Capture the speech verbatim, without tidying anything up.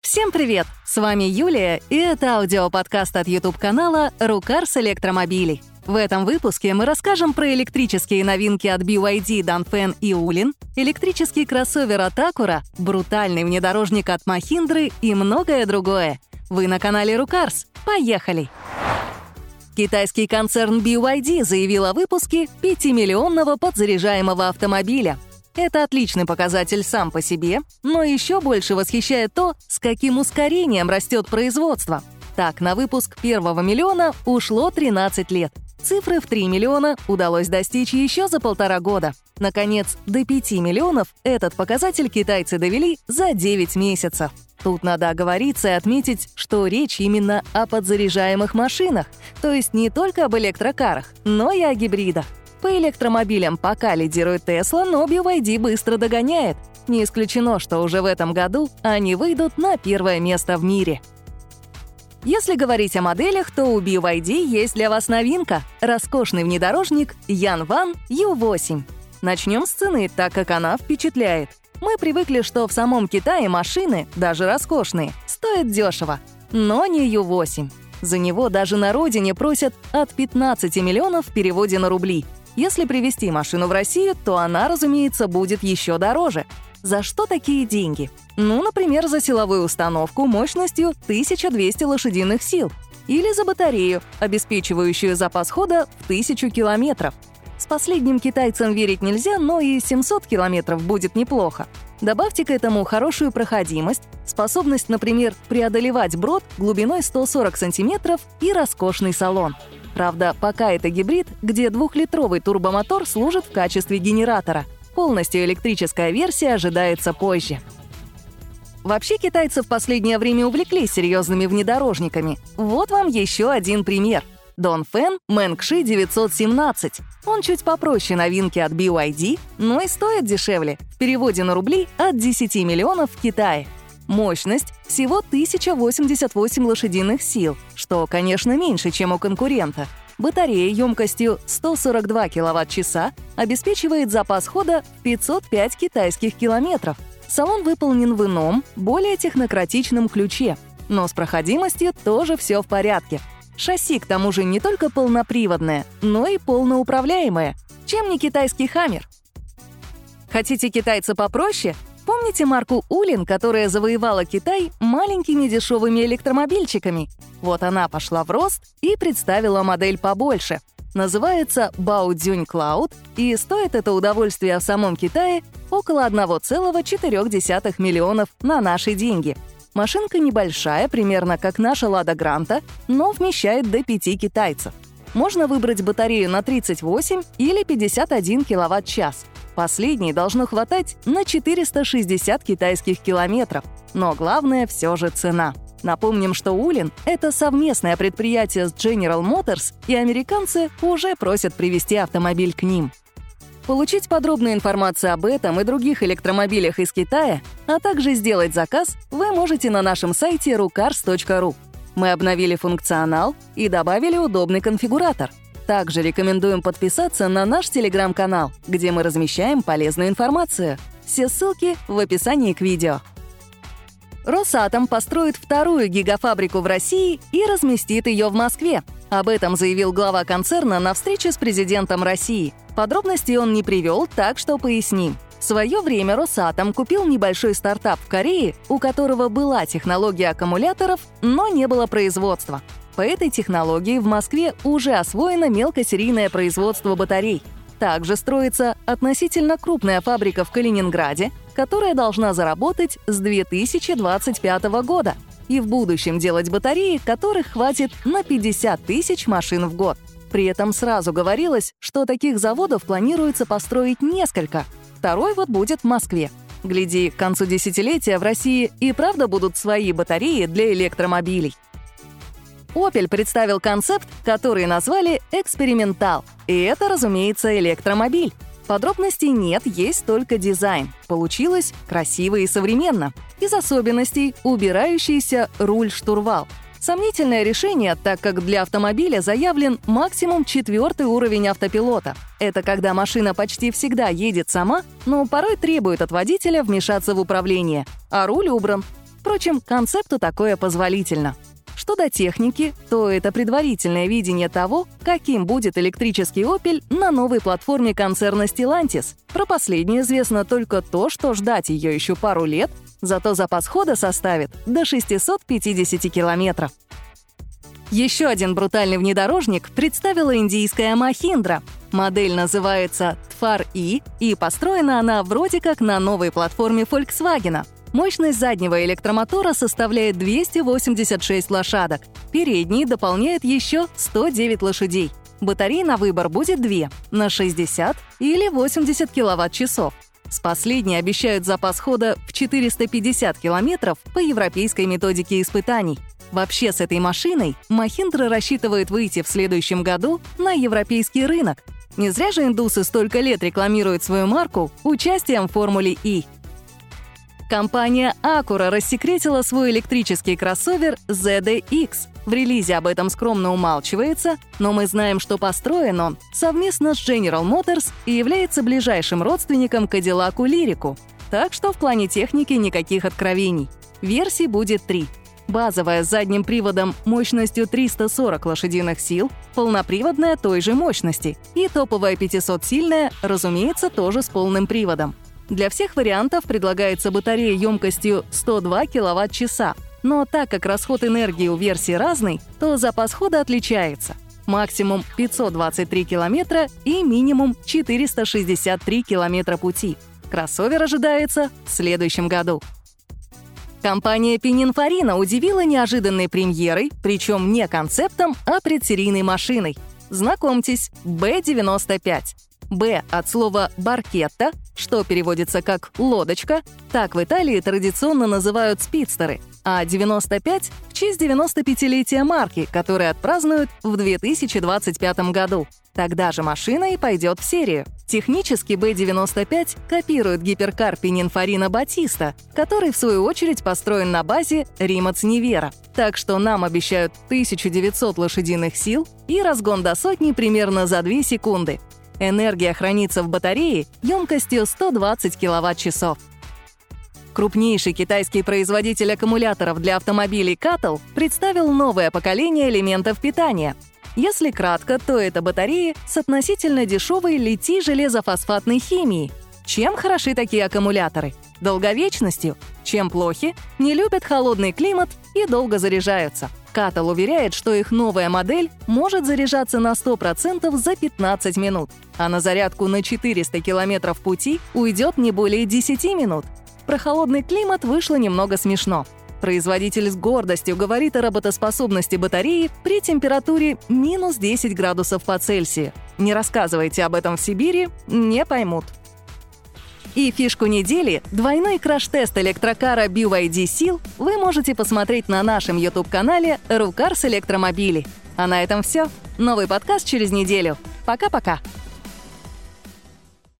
Всем привет! С вами Юлия, и это аудиоподкаст от YouTube-канала «Рукарс Электромобилей». В этом выпуске мы расскажем про электрические новинки от би уай ди, Dongfeng и Улин, электрический кроссовер от Acura, брутальный внедорожник от Mahindra и многое другое. Вы на канале «Рукарс». Поехали! Китайский концерн би уай ди заявил о выпуске пятимиллионного подзаряжаемого автомобиля. Это отличный показатель сам по себе, но еще больше восхищает то, с каким ускорением растет производство. Так, на выпуск первого миллиона ушло тринадцать лет. Цифры в три миллиона удалось достичь еще за полтора года. Наконец, до пяти миллионов этот показатель китайцы довели за девять месяцев. Тут надо оговориться и отметить, что речь именно о подзаряжаемых машинах, то есть не только об электрокарах, но и о гибридах. По электромобилям пока лидирует Tesla, но би уай ди быстро догоняет. Не исключено, что уже в этом году они выйдут на первое место в мире. Если говорить о моделях, то у би уай ди есть для вас новинка – роскошный внедорожник Yangwang ю восемь. Начнем с цены, так как она впечатляет. Мы привыкли, что в самом Китае машины, даже роскошные, стоят дешево. Но не ю восемь. За него даже на родине просят от пятнадцати миллионов в переводе на рубли. Если привезти машину в Россию, то она, разумеется, будет еще дороже. За что такие деньги? Ну, например, за силовую установку мощностью тысяча двести лошадиных сил или за батарею, обеспечивающую запас хода в тысячу километров. С последним китайцам верить нельзя, но и семьсот километров будет неплохо. Добавьте к этому хорошую проходимость, способность, например, преодолевать брод глубиной сто сорок сантиметров и роскошный салон. Правда, пока это гибрид, где двухлитровый турбомотор служит в качестве генератора. Полностью электрическая версия ожидается позже. Вообще, китайцы в последнее время увлеклись серьезными внедорожниками. Вот вам еще один пример. Dongfeng Mengshi девятьсот семнадцать. Он чуть попроще новинки от би уай ди, но и стоит дешевле. В переводе на рубли от десяти миллионов в Китае. Мощность всего тысяча восемьдесят восемь лошадиных сил, что, конечно, меньше, чем у конкурента. Батарея емкостью сто сорок два киловатт-часа обеспечивает запас хода в пятьсот пять китайских километров. Салон выполнен в ином, более технократичном ключе. Но с проходимостью тоже все в порядке. Шасси, к тому же, не только полноприводное, но и полноуправляемое. Чем не китайский «Хаммер»? Хотите китайца попроще? Помните марку «Улин», которая завоевала Китай маленькими дешевыми электромобильчиками? Вот она пошла в рост и представила модель побольше. Называется «Baojun Cloud», и стоит это удовольствие в самом Китае около одна целая четыре десятых миллионов на наши деньги. Машинка небольшая, примерно как наша «Лада Гранта», но вмещает до пяти китайцев. Можно выбрать батарею на тридцать восемь или пятьдесят один киловатт-час. Последней должно хватать на четыреста шестьдесят китайских километров. Но главное все же цена. Напомним, что «Улин» — это совместное предприятие с General Motors, и американцы уже просят привезти автомобиль к ним. Получить подробную информацию об этом и других электромобилях из Китая, а также сделать заказ, вы можете на нашем сайте рукарс точка ру. Мы обновили функционал и добавили удобный конфигуратор. Также рекомендуем подписаться на наш телеграм-канал, где мы размещаем полезную информацию. Все ссылки в описании к видео. Росатом построит вторую гигафабрику в России и разместит ее в Москве. Об этом заявил глава концерна на встрече с президентом России. Подробностей он не привел, так что поясним. В свое время Росатом купил небольшой стартап в Корее, у которого была технология аккумуляторов, но не было производства. По этой технологии в Москве уже освоено мелкосерийное производство батарей. Также строится относительно крупная фабрика в Калининграде, которая должна заработать с две тысячи двадцать пятого года и в будущем делать батареи, которых хватит на пятьдесят тысяч машин в год. При этом сразу говорилось, что таких заводов планируется построить несколько. Второй вот будет в Москве. Гляди, к концу десятилетия в России и правда будут свои батареи для электромобилей. Opel представил концепт, который назвали «Экспериментал». И это, разумеется, электромобиль. Подробностей нет, есть только дизайн. Получилось красиво и современно. Из особенностей – убирающийся руль-штурвал. Сомнительное решение, так как для автомобиля заявлен максимум четвертый уровень автопилота. Это когда машина почти всегда едет сама, но порой требует от водителя вмешаться в управление, а руль убран. Впрочем, концепту такое позволительно. Что до техники, то это предварительное видение того, каким будет электрический Opel на новой платформе концерна Stellantis. Про последнее известно только то, что ждать ее еще пару лет, зато запас хода составит до шестисот пятидесяти километров. Еще один брутальный внедорожник представила индийская Mahindra. Модель называется Thar.e, и построена она вроде как на новой платформе Volkswagen. Мощность заднего электромотора составляет двести восемьдесят шесть лошадок. Передний дополняет еще сто девять лошадей. Батарей на выбор будет две, на шестьдесят или восемьдесят киловатт-часов. С последней обещают запас хода в четыреста пятьдесят километров по европейской методике испытаний. Вообще с этой машиной Mahindra рассчитывает выйти в следующем году на европейский рынок. Не зря же индусы столько лет рекламируют свою марку участием в Формуле И. Компания Acura рассекретила свой электрический кроссовер зэт дэ икс. В релизе об этом скромно умалчивается, но мы знаем, что построен он совместно с General Motors и является ближайшим родственником Cadillac Lyric. Так что в плане техники никаких откровений. Версий будет три. Базовая с задним приводом мощностью триста сорок лошадиных сил, полноприводная той же мощности и топовая пятисотсильная, разумеется, тоже с полным приводом. Для всех вариантов предлагается батарея емкостью сто два киловатт-часа, но так как расход энергии у версий разный, то запас хода отличается. Максимум пятьсот двадцать три километра и минимум четыреста шестьдесят три километра пути. Кроссовер ожидается в следующем году. Компания Пининфарина удивила неожиданной премьерой, причем не концептом, а предсерийной машиной. Знакомьтесь, бэ девяносто пять. «Б» от слова «баркетта», что переводится как «лодочка», так в Италии традиционно называют спидстеры, а девяносто пять в честь девяносто пятилетия марки, которые отпразднуют в две тысячи двадцать пятом году. Тогда же машина и пойдет в серию. Технически бэ девяносто пять копирует гиперкар Пининфарина Баттиста, который в свою очередь построен на базе Римац Невера. Так что нам обещают тысячу девятьсот лошадиных сил и разгон до сотни примерно за две секунды. Энергия хранится в батарее емкостью сто двадцать киловатт-часов. Крупнейший китайский производитель аккумуляторов для автомобилей си эй ти эл представил новое поколение элементов питания. Если кратко, то это батареи с относительно дешевой литий-железофосфатной химией. Чем хороши такие аккумуляторы? Долговечностью. Чем плохи? Не любят холодный климат и долго заряжаются. си эй ти эл уверяет, что их новая модель может заряжаться на сто процентов за пятнадцать минут, а на зарядку на четыреста километров пути уйдет не более десяти минут. Про холодный климат вышло немного смешно. Производитель с гордостью говорит о работоспособности батареи при температуре минус десять градусов по Цельсию. Не рассказывайте об этом в Сибири, не поймут. И фишку недели – двойной краш-тест электрокара би уай ди Seal вы можете посмотреть на нашем YouTube-канале «Рукарс Электромобили». А на этом все. Новый подкаст через неделю. Пока-пока!